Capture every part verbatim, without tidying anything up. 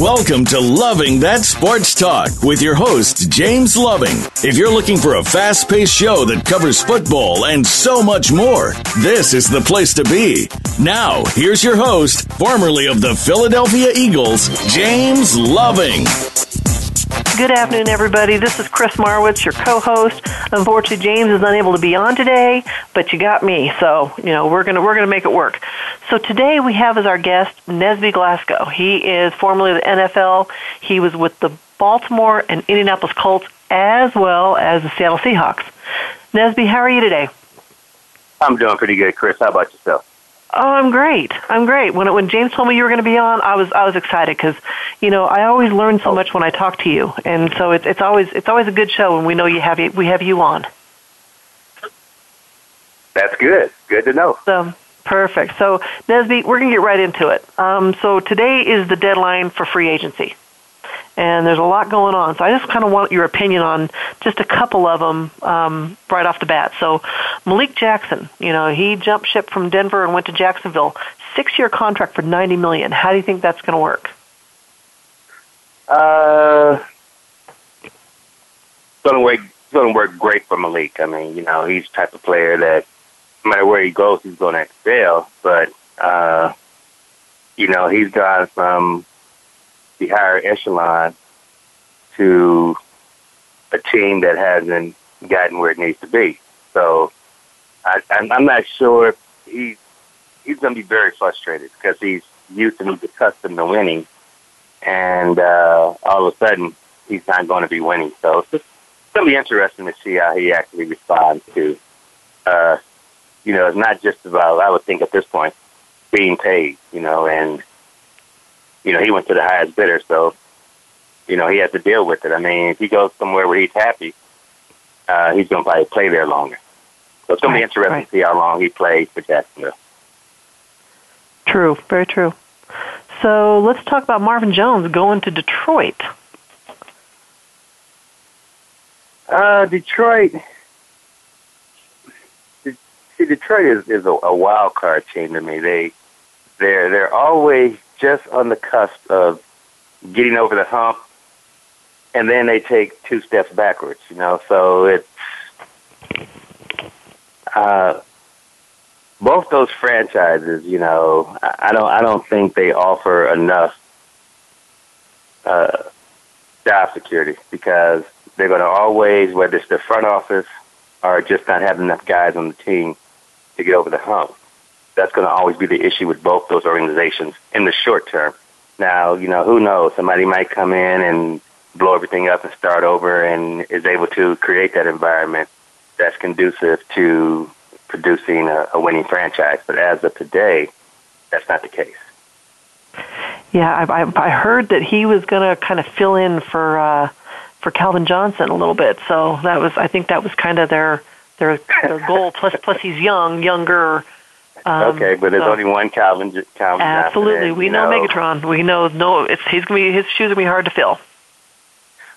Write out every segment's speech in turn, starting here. Welcome to Loving That Sports Talk with your host, James Loving. If you're looking for a fast-paced show that covers football and so much more, this is the place to be. Now, here's your host, formerly of the Philadelphia Eagles, James Loving. Good afternoon, everybody. This is Chris Marwitz, your co-host. Unfortunately, James is unable to be on today, but you got me, so you know we're gonna we're gonna make it work. So today we have as our guest Nesby Glasgow. He is formerly of the N F L. He was with the Baltimore and Indianapolis Colts as well as the Seattle Seahawks. Nesby, how are you today? I'm doing pretty good, Chris. How about yourself? Oh, I'm great. I'm great. When when James told me you were going to be on, I was I was excited because, you know, I always learn so much when I talk to you, and so it's it's always it's always a good show when we know you have we have you on. That's good. Good to know. So perfect. So Nesby, we're gonna get right into it. Um, so today is the deadline for free agency, and there's a lot going on. So I just kind of want your opinion on just a couple of them um, right off the bat. So Malik Jackson, you know, he jumped ship from Denver and went to Jacksonville. Six-year contract for ninety million dollars. How do you think that's going to work? Uh, it's going to work, it's going to work great for Malik. I mean, you know, he's the type of player that no matter where he goes, he's going to excel. But, uh, you know, he's gone from the higher echelon to a team that hasn't gotten where it needs to be. So I, I'm, I'm not sure if he, he's going to be very frustrated because he's used to he's accustomed to winning, and uh, all of a sudden he's not going to be winning. So it's, just, it's going to be interesting to see how he actually responds to, uh, you know, it's not just about, I would think at this point, being paid, you know, and you know, he went to the highest bidder, so, you know, he has to deal with it. I mean, if he goes somewhere where he's happy, uh, he's going to probably play there longer. So it's going to be interesting right. to see how long he plays for Jacksonville. True, very true. So let's talk about Marvin Jones going to Detroit. Uh, Detroit, see, Detroit is, is a, a wild card team to me. They, they're, they're always just on the cusp of getting over the hump, and then they take two steps backwards, you know. So it's uh, both those franchises, you know. I don't, I don't think they offer enough uh, job security because they're going to always, whether it's the front office or just not having enough guys on the team to get over the hump. That's going to always be the issue with both those organizations in the short term. Now, you know, who knows? Somebody might come in and blow everything up and start over and is able to create that environment that's conducive to producing a, a winning franchise. But as of today, that's not the case. Yeah, I, I, I heard that he was going to kind of fill in for uh, for Calvin Johnson a little bit. So that was, I think, that was kind of their their, their goal. Plus, plus he's young, younger. Um, okay, but there's so, only one Calvin. Calvin absolutely, and, we know, know Megatron. We know no. It's he's gonna be his shoes are gonna be hard to fill.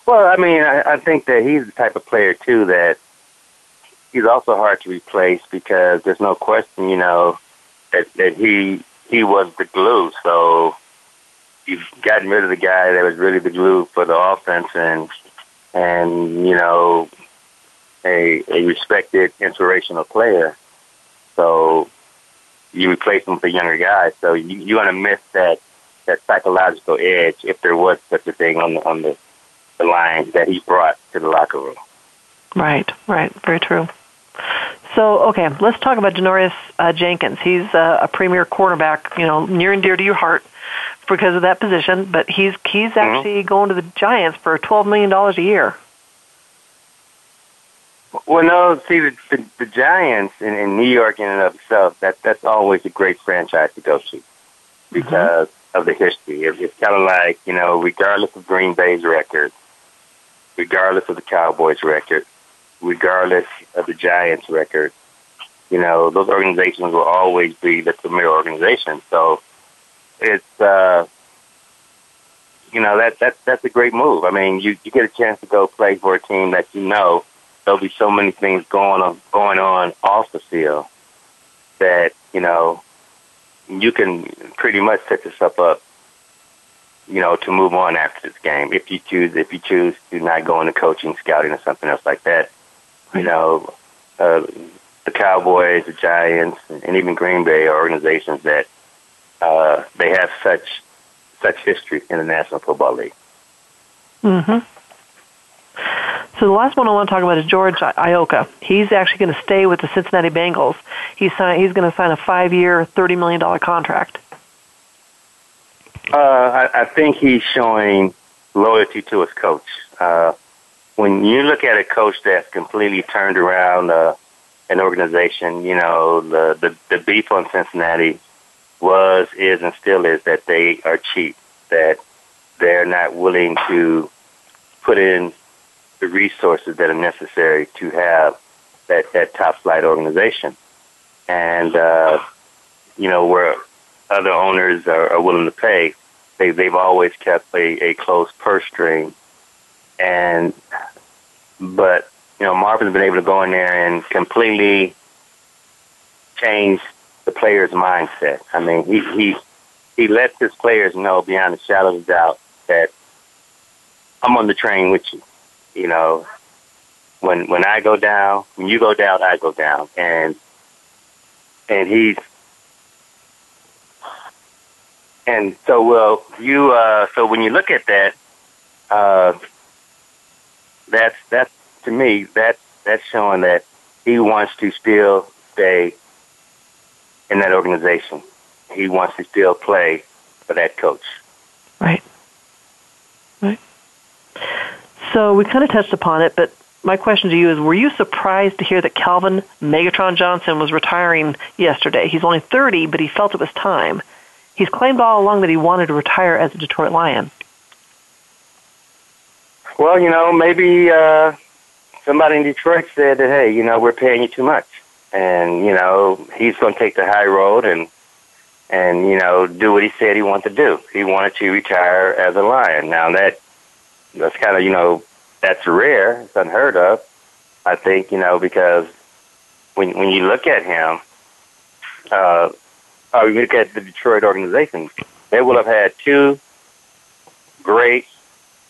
Well, I mean, I, I think that he's the type of player too that he's also hard to replace because there's no question, you know, that that he he was the glue. So you've gotten rid of the guy that was really the glue for the offense, and and you know, a a respected, inspirational player. So you replace them with a younger guy, so you, you're going to miss that, that psychological edge, if there was such a thing on the on the, the line that he brought to the locker room. Right, right, very true. So, okay, let's talk about Denarius uh, Jenkins. He's uh, a premier cornerback, you know, near and dear to your heart because of that position, but he's he's mm-hmm. actually going to the Giants for twelve million dollars a year. Well, no, see, the, the, the Giants in, in New York in and of itself, that, that's always a great franchise to go to because mm-hmm. of the history. It, it's kind of like, you know, regardless of Green Bay's record, regardless of the Cowboys' record, regardless of the Giants' record, you know, those organizations will always be the premier organization. So it's, uh, you know, that, that that's a great move. I mean, you, you get a chance to go play for a team that you know there'll be so many things going on, going on off the field that, you know, you can pretty much set yourself up, you know, to move on after this game. If you choose, if you choose to not go into coaching, scouting, or something else like that, you know, uh, the Cowboys, the Giants, and even Green Bay are organizations that uh, they have such such history in the National Football League. Mm-hmm. So the last one I want to talk about is George Iloka. He's actually going to stay with the Cincinnati Bengals. He's sign, he's going to sign a five-year, thirty million dollars contract. Uh, I, I think he's showing loyalty to his coach. Uh, when you look at a coach that's completely turned around uh, an organization, you know, the, the, the beef on Cincinnati was, is, and still is that they are cheap, that they're not willing to put in the resources that are necessary to have that, that top-flight organization. And, uh, you know, where other owners are, are willing to pay, they, they've always kept a, a close purse string. And, but, you know, Marvin's been able to go in there and completely change the player's mindset. I mean, he, he, he lets his players know beyond a shadow of a doubt that I'm on the train with you. You know, when when I go down, when you go down, I go down, and and he's and so well you uh, so when you look at that, uh, that's that's to me that that's showing that he wants to still stay in that organization. He wants to still play for that coach. Right. Right. So we kind of touched upon it, but my question to you is, were you surprised to hear that Calvin Megatron Johnson was retiring yesterday? He's only thirty, but he felt it was time. He's claimed all along that he wanted to retire as a Detroit Lion. Well, you know, maybe uh, somebody in Detroit said that, hey, you know, we're paying you too much. And, you know, he's going to take the high road and, and you know, do what he said he wanted to do. He wanted to retire as a Lion. Now, that that's kind of, you know, that's rare. It's unheard of, I think, you know, because when when you look at him, uh, or you look at the Detroit organization, they will have had two great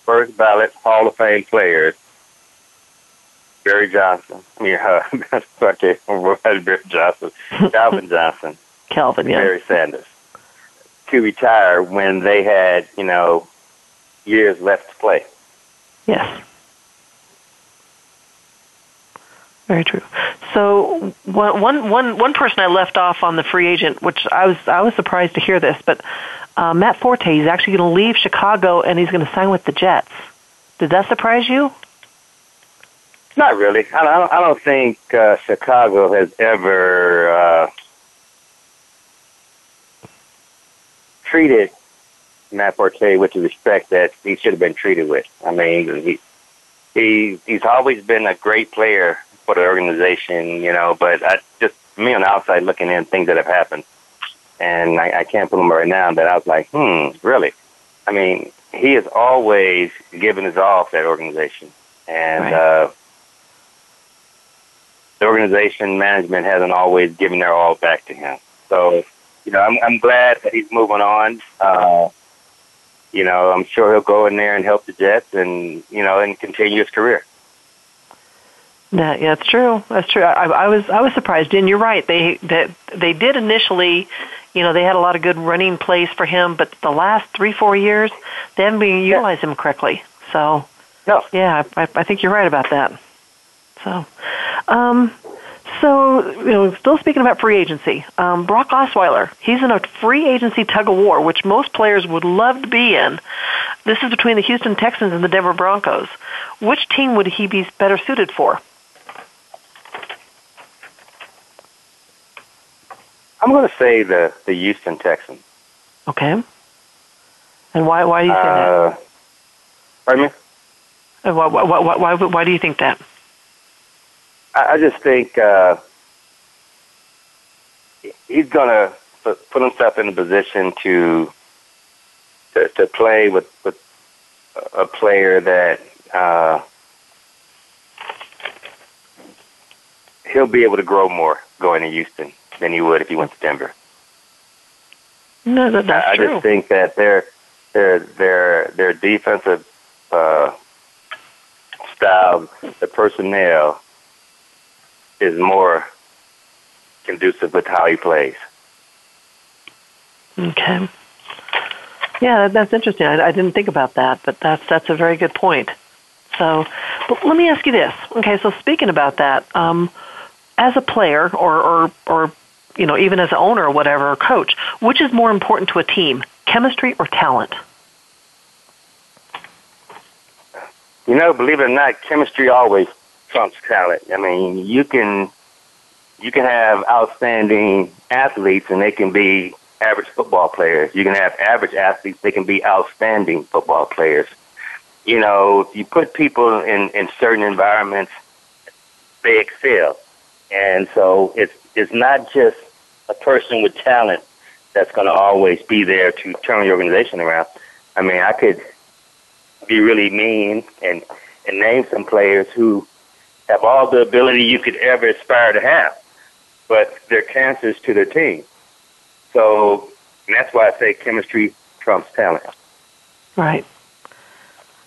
first ballot Hall of Fame players, Barry Johnson, I mean, uh, okay, Barry Johnson, Calvin Johnson, Calvin, yeah. Barry Sanders, to retire when they had, you know, years left to play. Yes. Very true. So one, one, one, one person I left off on the free agent, which I was I was surprised to hear this, but uh, Matt Forte, he's actually going to leave Chicago and he's going to sign with the Jets. Did that surprise you? Not really. I don't, I don't think uh, Chicago has ever uh, treated Matt Forte with the respect that he should have been treated with. I mean, he, he he's always been a great player for the organization, you know, but I just, me on the outside looking in, things that have happened, and I, I can't remember right now, but I was like, hmm, really? I mean, he has always given his all for that organization, and right. uh, the organization management hasn't always given their all back to him. So, you know, I'm, I'm glad that he's moving on. Uh, You know, I'm sure he'll go in there and help the Jets and, you know, and continue his career. That, yeah, that's true. That's true. I, I was I was surprised. And you're right. They, they, they did initially, you know, they had a lot of good running plays for him. But the last three, four years, they haven't been utilizing yeah. him correctly. So, no. yeah, I, I think you're right about that. So, um, So, you know, still speaking about free agency, um, Brock Osweiler, he's in a free agency tug-of-war, which most players would love to be in. This is between the Houston Texans and the Denver Broncos. Which team would he be better suited for? I'm going to say the, the Houston Texans. Okay. And why why do you think uh, that? Pardon me? And why, why, why, why, why do you think that? I just think uh, he's going to put himself in a position to to, to play with, with a player that uh, he'll be able to grow more going to Houston than he would if he went to Denver. No, that, that's I, I true. I just think that their their their their defensive uh, style, the personnel, is more conducive with how he plays. Okay. Yeah, that's interesting. I, I didn't think about that, but that's that's a very good point. So, but let me ask you this. Okay, so speaking about that, um, as a player, or, or or you know, even as an owner or whatever, or coach, which is more important to a team, chemistry or talent? You know, believe it or not, chemistry always trumps talent. I mean, you can you can have outstanding athletes and they can be average football players. You can have average athletes, they can be outstanding football players. You know, if you put people in, in certain environments, they excel. And so it's it's not just a person with talent that's going to always be there to turn the organization around. I mean, I could be really mean and, and name some players who have all the ability you could ever aspire to have, but they're cancers to their team. So that's why I say chemistry trumps talent. Right.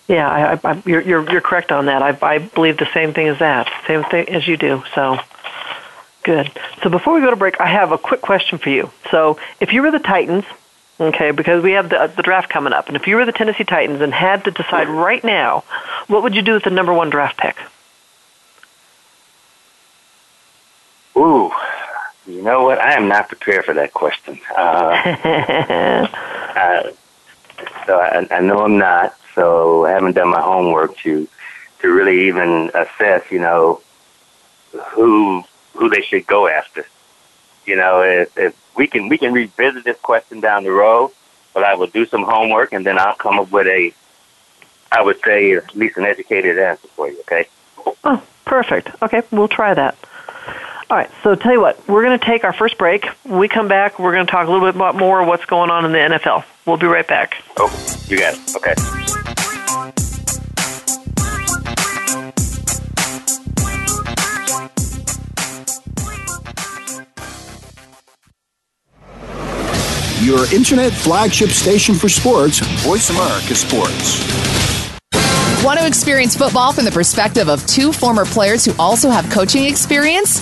Yeah, I, I, you're, you're you're correct on that. I, I believe the same thing as that, same thing as you do. So good. So before we go to break, I have a quick question for you. So if you were the Titans, okay, because we have the the draft coming up, and if you were the Tennessee Titans and had to decide right now, what would you do with the number one draft pick? Ooh, you know what? I am not prepared for that question. Uh, I, so I, I know I'm not. So I haven't done my homework to to really even assess, you know, who who they should go after. You know, if, if we can we can revisit this question down the road, but I will do some homework and then I'll come up with a, I would say, at least an educated answer for you. Okay. Oh, perfect. Okay, we'll try that. All right, so tell you what, we're going to take our first break. When we come back, we're going to talk a little bit more what's going on in the N F L. We'll be right back. Oh, you got it. Okay. Your internet flagship station for sports, Voice America Sports. Want to experience football from the perspective of two former players who also have coaching experience?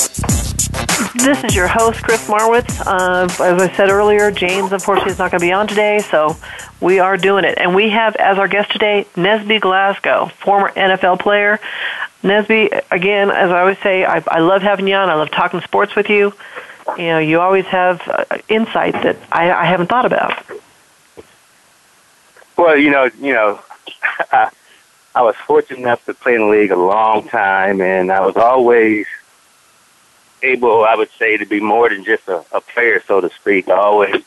This is your host, Chris Marwitz. Uh, as I said earlier, James, unfortunately, is not going to be on today, so we are doing it. And we have, as our guest today, Nesby Glasgow, former N F L player. Nesby, again, as I always say, I, I love having you on. I love talking sports with you. You know, you always have uh, insight that I, I haven't thought about. Well, you know, you know, I, I was fortunate enough to play in the league a long time, and I was always able, I would say, to be more than just a, a player, so to speak. I always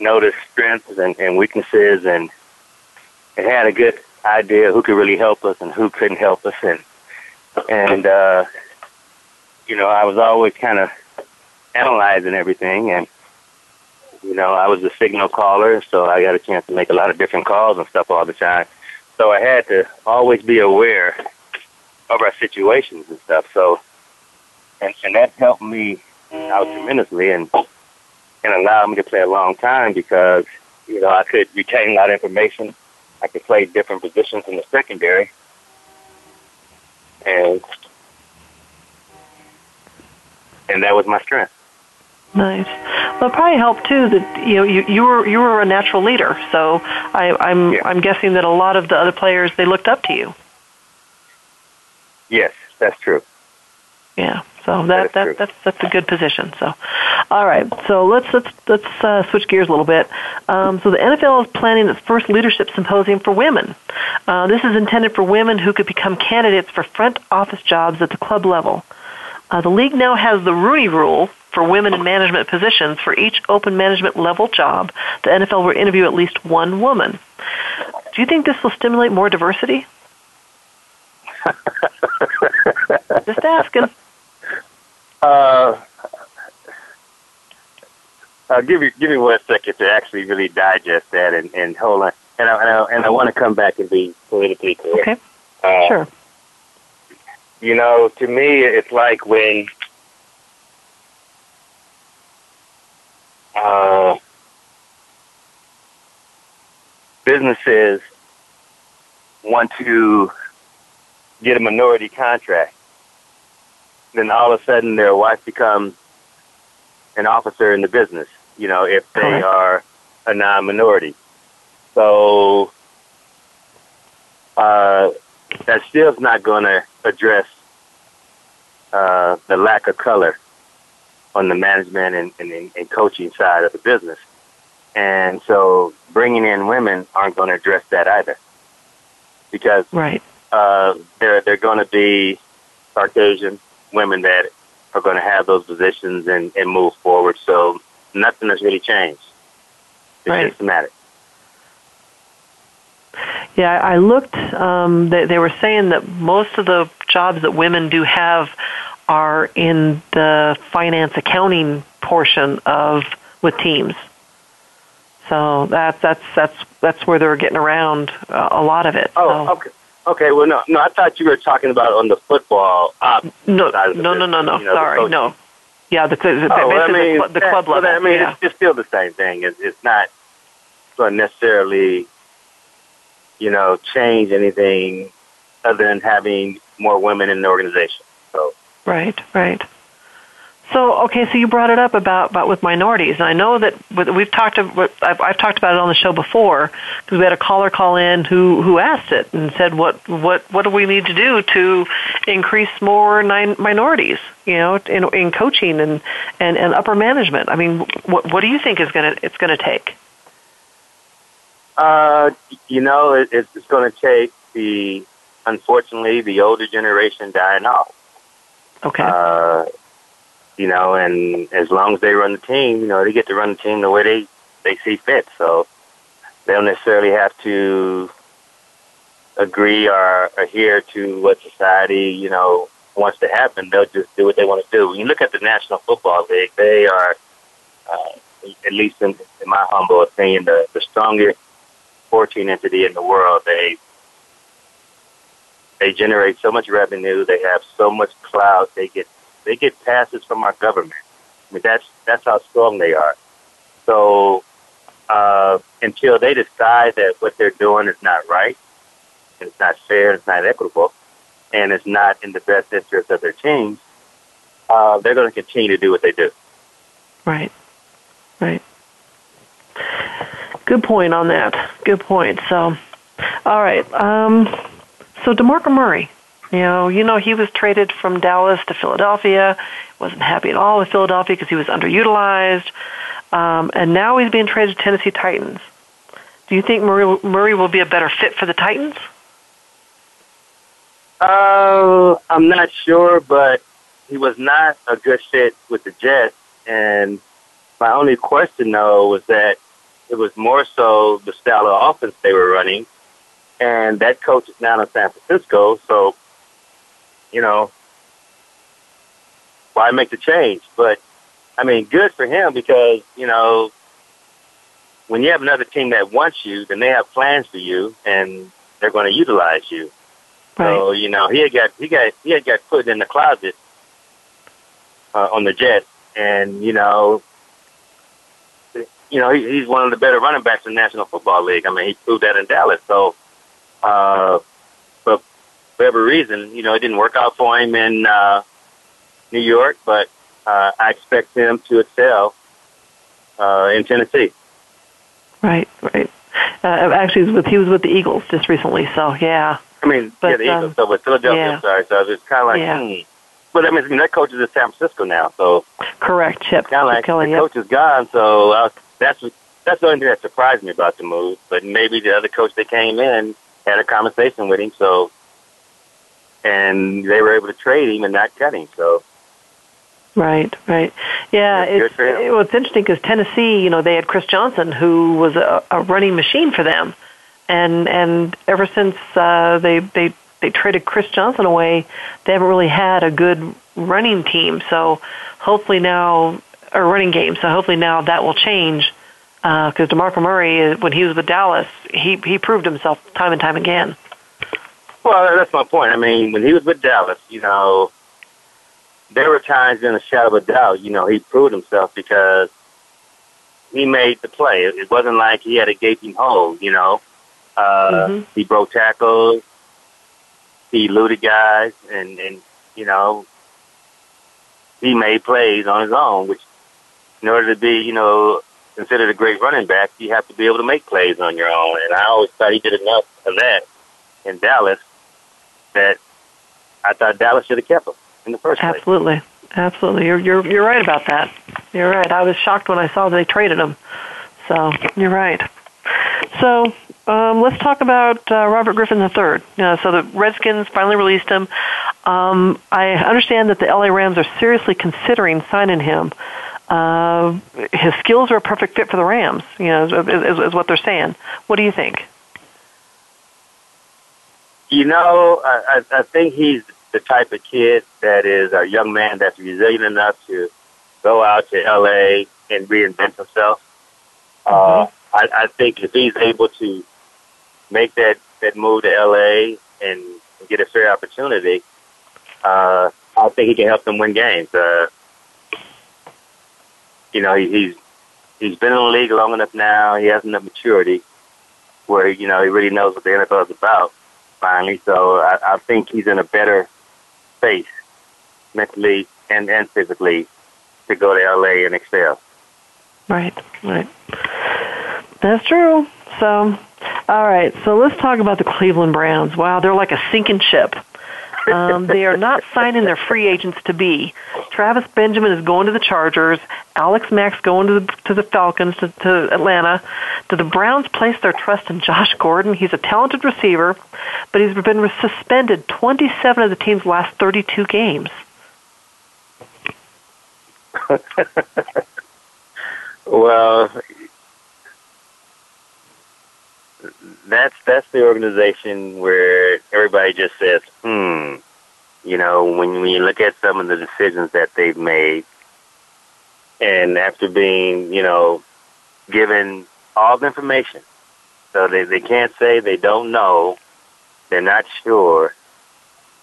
noticed strengths and, and weaknesses, and, and had a good idea who could really help us and who couldn't help us. And, and uh, you know, I was always kind of analyzing everything. And, you know, I was a signal caller, so I got a chance to make a lot of different calls and stuff all the time. So I had to always be aware of our situations and stuff. So, And, and that helped me out tremendously, and and allowed me to play a long time because, you know, I could retain a lot of information. I could play different positions in the secondary. And and that was my strength. Nice. Well, it probably helped too that you know you, you were you were a natural leader. So I, I'm yeah. I'm guessing that a lot of the other players, they looked up to you. Yes, that's true. Yeah. So that, that, that that's that's a good position. So, all right. So let's let's let's uh, switch gears a little bit. Um, so the N F L is planning its first leadership symposium for women. Uh, this is intended for women who could become candidates for front office jobs at the club level. Uh, the league now has the Rooney Rule for women in management positions. For each open management level job, the N F L will interview at least one woman. Do you think this will stimulate more diversity? Just asking. Uh, uh, give me give me one second to actually really digest that and, and hold on. And I, and I, and I want to come back and be politically correct. Okay, uh, sure. You know, to me, it's like when uh, businesses want to get a minority contract. Then all of a sudden their wife becomes an officer in the business, you know, if they Correct. Are a non-minority. So uh, that still's not going to address uh, the lack of color on the management and, and, and coaching side of the business. And so bringing in women aren't going to address that either, because right. uh, they're, they're going to be Caucasian women that are going to have those positions and, and move forward. So nothing has really changed. It's right. systematic. Yeah, I looked. Um, they, they were saying that most of the jobs that women do have are in the finance accounting portion of with teams. So that's that's that's that's where they're getting around uh, a lot of it. Oh, so. okay. Okay, well, no, no, I thought you were talking about on the football ops no, side of the no, business. No, no, no, you know, sorry, no. Yeah, the, the, oh, well, I mean, the, the club that, level. Well, I mean, yeah. it's, it's still the same thing. It's, it's not going to necessarily, you know, change anything other than having more women in the organization. So. Right, right. So, okay, so you brought it up about, about with minorities, and I know that we've talked. I've, I've talked about it on the show before because we had a caller call in who, who asked it and said, "What what what do we need to do to increase more nine minorities? You know, in in coaching and, and, and upper management. I mean, what what do you think is gonna it's gonna take? Uh, you know, it, it's gonna take the unfortunately the older generation dying off. Okay. Uh, You know, and as long as they run the team, you know, they get to run the team the way they, they see fit. So they don't necessarily have to agree or adhere to what society, you know, wants to happen. They'll just do what they want to do. When you look at the National Football League, they are, uh, at least in, in my humble opinion, the, the strongest fourteen entity in the world. They They generate so much revenue. They have so much clout. They get they get passes from our government. I mean, that's that's how strong they are. So uh, until they decide that what they're doing is not right, it's not fair, it's not equitable, and it's not in the best interest of their teams, uh, they're going to continue to do what they do. Right, right. Good point on that. Good point. So, all right. Um, so DeMarco Murray, you know, you know, he was traded from Dallas to Philadelphia. Wasn't happy at all with Philadelphia because he was underutilized, um, and now he's being traded to Tennessee Titans. Do you think Murray, Murray will be a better fit for the Titans? Uh, I'm not sure, but he was not a good fit with the Jets. And my only question, though, was that it was more so the style of offense they were running. And that coach is now in San Francisco, so, you know, why make the change? But, I mean, good for him because, you know, when you have another team that wants you, then they have plans for you, and they're going to utilize you. Right. So, you know, he had got he got he had got put in the closet uh, on the Jets, and you know, you know he, he's one of the better running backs in the National Football League. I mean, he proved that in Dallas. So, uh, but for whatever reason, you know, it didn't work out for him in uh, New York. But uh, I expect him to excel uh, in Tennessee. Right, right. Uh, actually, he was with, he was with the Eagles just recently. So, yeah. I mean, but, yeah, the Eagles, um, so with Philadelphia, yeah. I'm sorry, so it's kind of like, yeah. hmm. But I mean, I mean, that coach is in San Francisco now, so. Correct, Chip. Kind of like the yep. coach is gone, so uh, that's that's the only thing that surprised me about the move, but maybe the other coach that came in had a conversation with him, so, and they were able to trade him and not cut him, so. Right, right. Yeah, yeah it's, it, well, it's interesting because Tennessee, you know, they had Chris Johnson, who was a, a running machine for them. And and ever since uh, they, they they traded Chris Johnson away, they haven't really had a good running team. So hopefully now, or running game. So hopefully now that will change because uh, DeMarco Murray, when he was with Dallas, he, he proved himself time and time again. Well, that's my point. I mean, when he was with Dallas, you know, there were times in a shadow of a doubt, you know, he proved himself because he made the play. It wasn't like he had a gaping hole, you know. Uh, mm-hmm. He broke tackles, he eluded guys, and, and, you know, he made plays on his own, which in order to be, you know, considered a great running back, you have to be able to make plays on your own. And I always thought he did enough of that in Dallas that I thought Dallas should have kept him in the first place. Absolutely. Absolutely. You're, you're, you're right about that. You're right. I was shocked when I saw they traded him. So, you're right. So, Um, let's talk about uh, Robert Griffin the third. Uh, so the Redskins finally released him. Um, I understand that the L A Rams are seriously considering signing him. Uh, his skills are a perfect fit for the Rams, you know, is, is, is what they're saying. What do you think? You know, I, I think he's the type of kid that is a young man that's resilient enough to go out to L A and reinvent himself. Uh, I, I think if he's able to make that, that move to L A and get a fair opportunity, uh, I think he can help them win games. Uh, you know, he, he's he's been in the league long enough now. He has enough maturity where, you know, he really knows what the N F L is about finally. So I, I think he's in a better space mentally and, and physically to go to L A and excel. Right, right. That's true. So, all right. So let's talk about the Cleveland Browns. Wow, they're like a sinking ship. Um, they are not signing their free agents to be. Travis Benjamin is going to the Chargers. Alex Mack's going to the, to the Falcons, to, to Atlanta. Do the Browns place their trust in Josh Gordon? He's a talented receiver, but he's been suspended twenty-seven of the team's last thirty-two games. Well, That's that's the organization where everybody just says, hmm. You know, when, when you look at some of the decisions that they've made, and after being, you know, given all the information, so they, they can't say they don't know, they're not sure,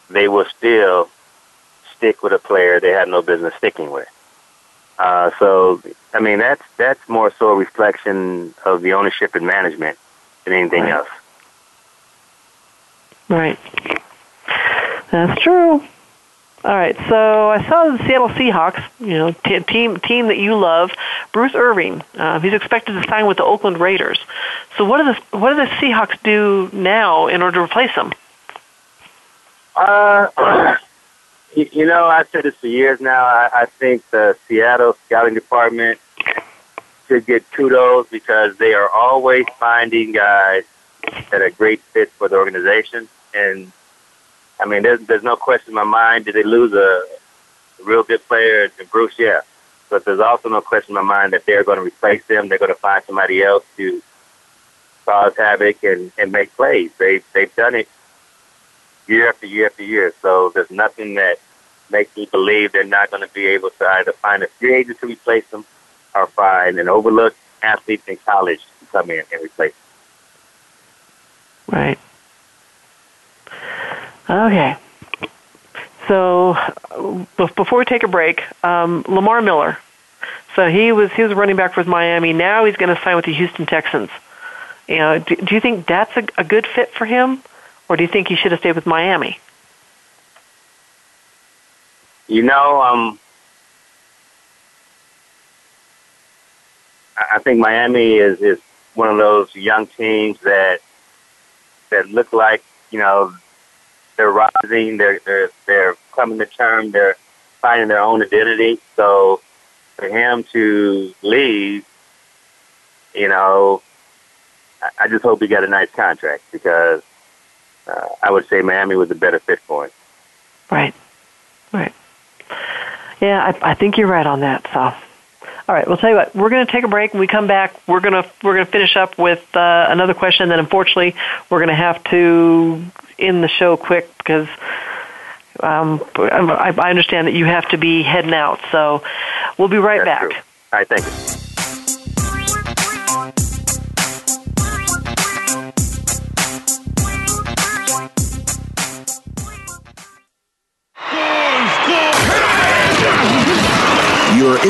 they will still stick with a player they have no business sticking with. Uh, so, I mean, that's that's more so a reflection of the ownership and management than anything right. else. Right. That's true. All right, so I saw the Seattle Seahawks, you know, t- team team that you love, Bruce Irvin. Uh, he's expected to sign with the Oakland Raiders. So what do the what do the Seahawks do now in order to replace him? Uh, you, you know, I've said this for years now. I, I think the Seattle scouting department should get kudos because they are always finding guys that are great fits for the organization. And I mean, there's, there's no question in my mind, did they lose a real good player to Bruce? Yeah. But there's also no question in my mind that they're going to replace them. They're going to find somebody else to cause havoc and, and make plays. They, they've done it year after year after year. So there's nothing that makes me believe they're not going to be able to either find a free agent to replace them or find an overlooked athlete in college to come in and replace them. Right. Okay. So before we take a break, um, Lamar Miller. So he was he was running back with Miami. Now he's going to sign with the Houston Texans. You know, do, do you think that's a, a good fit for him, or do you think he should have stayed with Miami? You know, um, I think Miami is, is one of those young teams that that look like, you know, they're rising, they're, they're, they're coming to terms, they're finding their own identity. So for him to leave, you know, I, I just hope he got a nice contract because uh, I would say Miami was a better fit for him. Right, right. Yeah, I, I think you're right on that, so. All right, we'll tell you what, we're going to take a break. When we come back, we're going to we're going to finish up with uh, another question that unfortunately we're going to have to end the show quick because um, I, I understand that you have to be heading out. So we'll be right That's back. True. All right, thank you. Your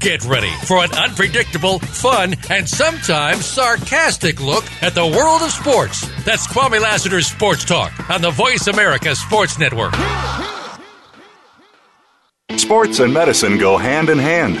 Get ready for an unpredictable, fun, and sometimes sarcastic look at the world of sports. That's Kwame Lassiter's Sports Talk on the Voice America Sports Network. Sports and medicine go hand in hand.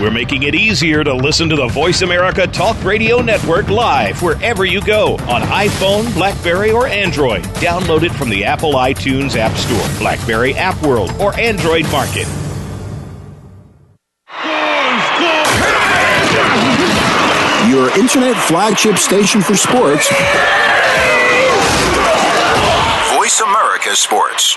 We're making it easier to listen to the Voice America Talk Radio Network live wherever you go on iPhone, BlackBerry, or Android. Download it from the Apple iTunes App Store, BlackBerry App World, or Android Market. Your internet flagship station for sports. Voice America Sports.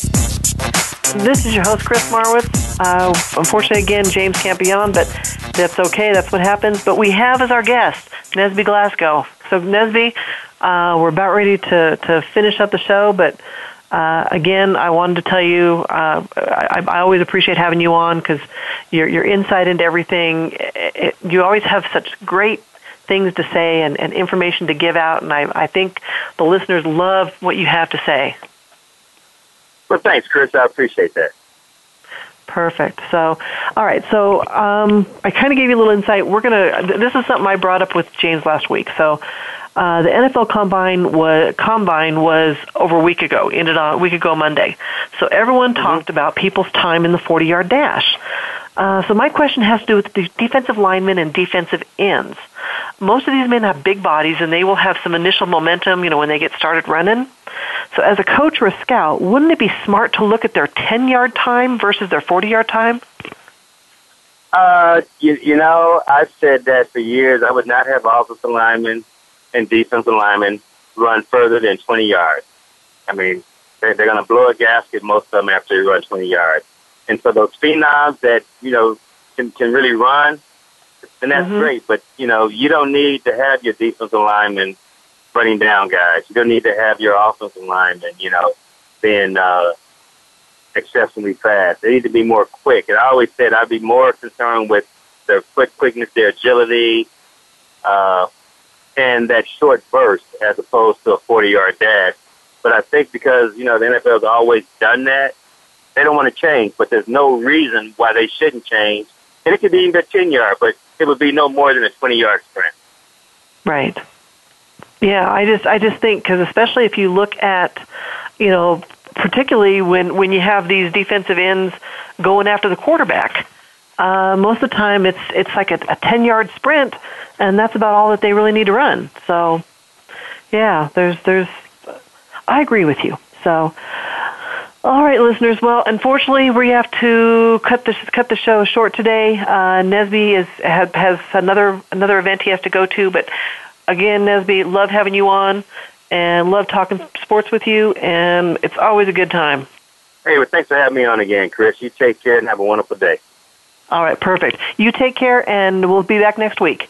This is your host, Chris Marwitz. Uh, unfortunately, again, James can't be on, but that's okay. That's what happens. But we have as our guest, Nesby Glasgow. So, Nesby, Uh, we're about ready to, to finish up the show, but uh, again, I wanted to tell you uh, I, I always appreciate having you on because your your insight into everything. It, it, you always have such great things to say and, and information to give out, and I, I think the listeners love what you have to say. Well, thanks, Chris. I appreciate that. Perfect. So, all right. So, um, I kind of gave you a little insight. We're going to, this is something I brought up with James last week. So, uh, the N F L combine was, combine was over a week ago, ended on a week ago Monday. So, everyone mm-hmm. talked about people's time in the forty-yard dash. Uh, so, my question has to do with the defensive linemen and defensive ends. Most of these men have big bodies, and they will have some initial momentum, you know, when they get started running. So as a coach or a scout, wouldn't it be smart to look at their ten-yard time versus their forty-yard time? Uh, you, you know, I've said that for years. I would not have offensive linemen and defensive linemen run further than twenty yards. I mean, they're, they're going to blow a gasket, most of them, after they run twenty yards. And so those phenoms that, you know, can, can really run, and that's mm-hmm. great. But, you know, you don't need to have your defensive linemen running down guys. You don't need to have your offensive linemen, you know, being uh, excessively fast. They need to be more quick. And I always said I'd be more concerned with their quick quickness, their agility, uh, and that short burst as opposed to a forty-yard dash. But I think because, you know, the N F L's always done that, they don't want to change. But there's no reason why they shouldn't change. And it could be even a ten-yard, but it would be no more than a twenty-yard sprint. Right. Yeah, I just I just think, because especially if you look at, you know, particularly when, when you have these defensive ends going after the quarterback, uh, most of the time it's it's like a, a ten-yard sprint, and that's about all that they really need to run. So, yeah, there's there's I agree with you. So, all right, listeners. Well, unfortunately, we have to cut the cut the show short today. Uh, Nesby is have, has another another event he has to go to, but. Again, Nesby, love having you on and love talking sports with you, and it's always a good time. Hey, well, thanks for having me on again, Chris. You take care and have a wonderful day. All right, perfect. You take care, and we'll be back next week.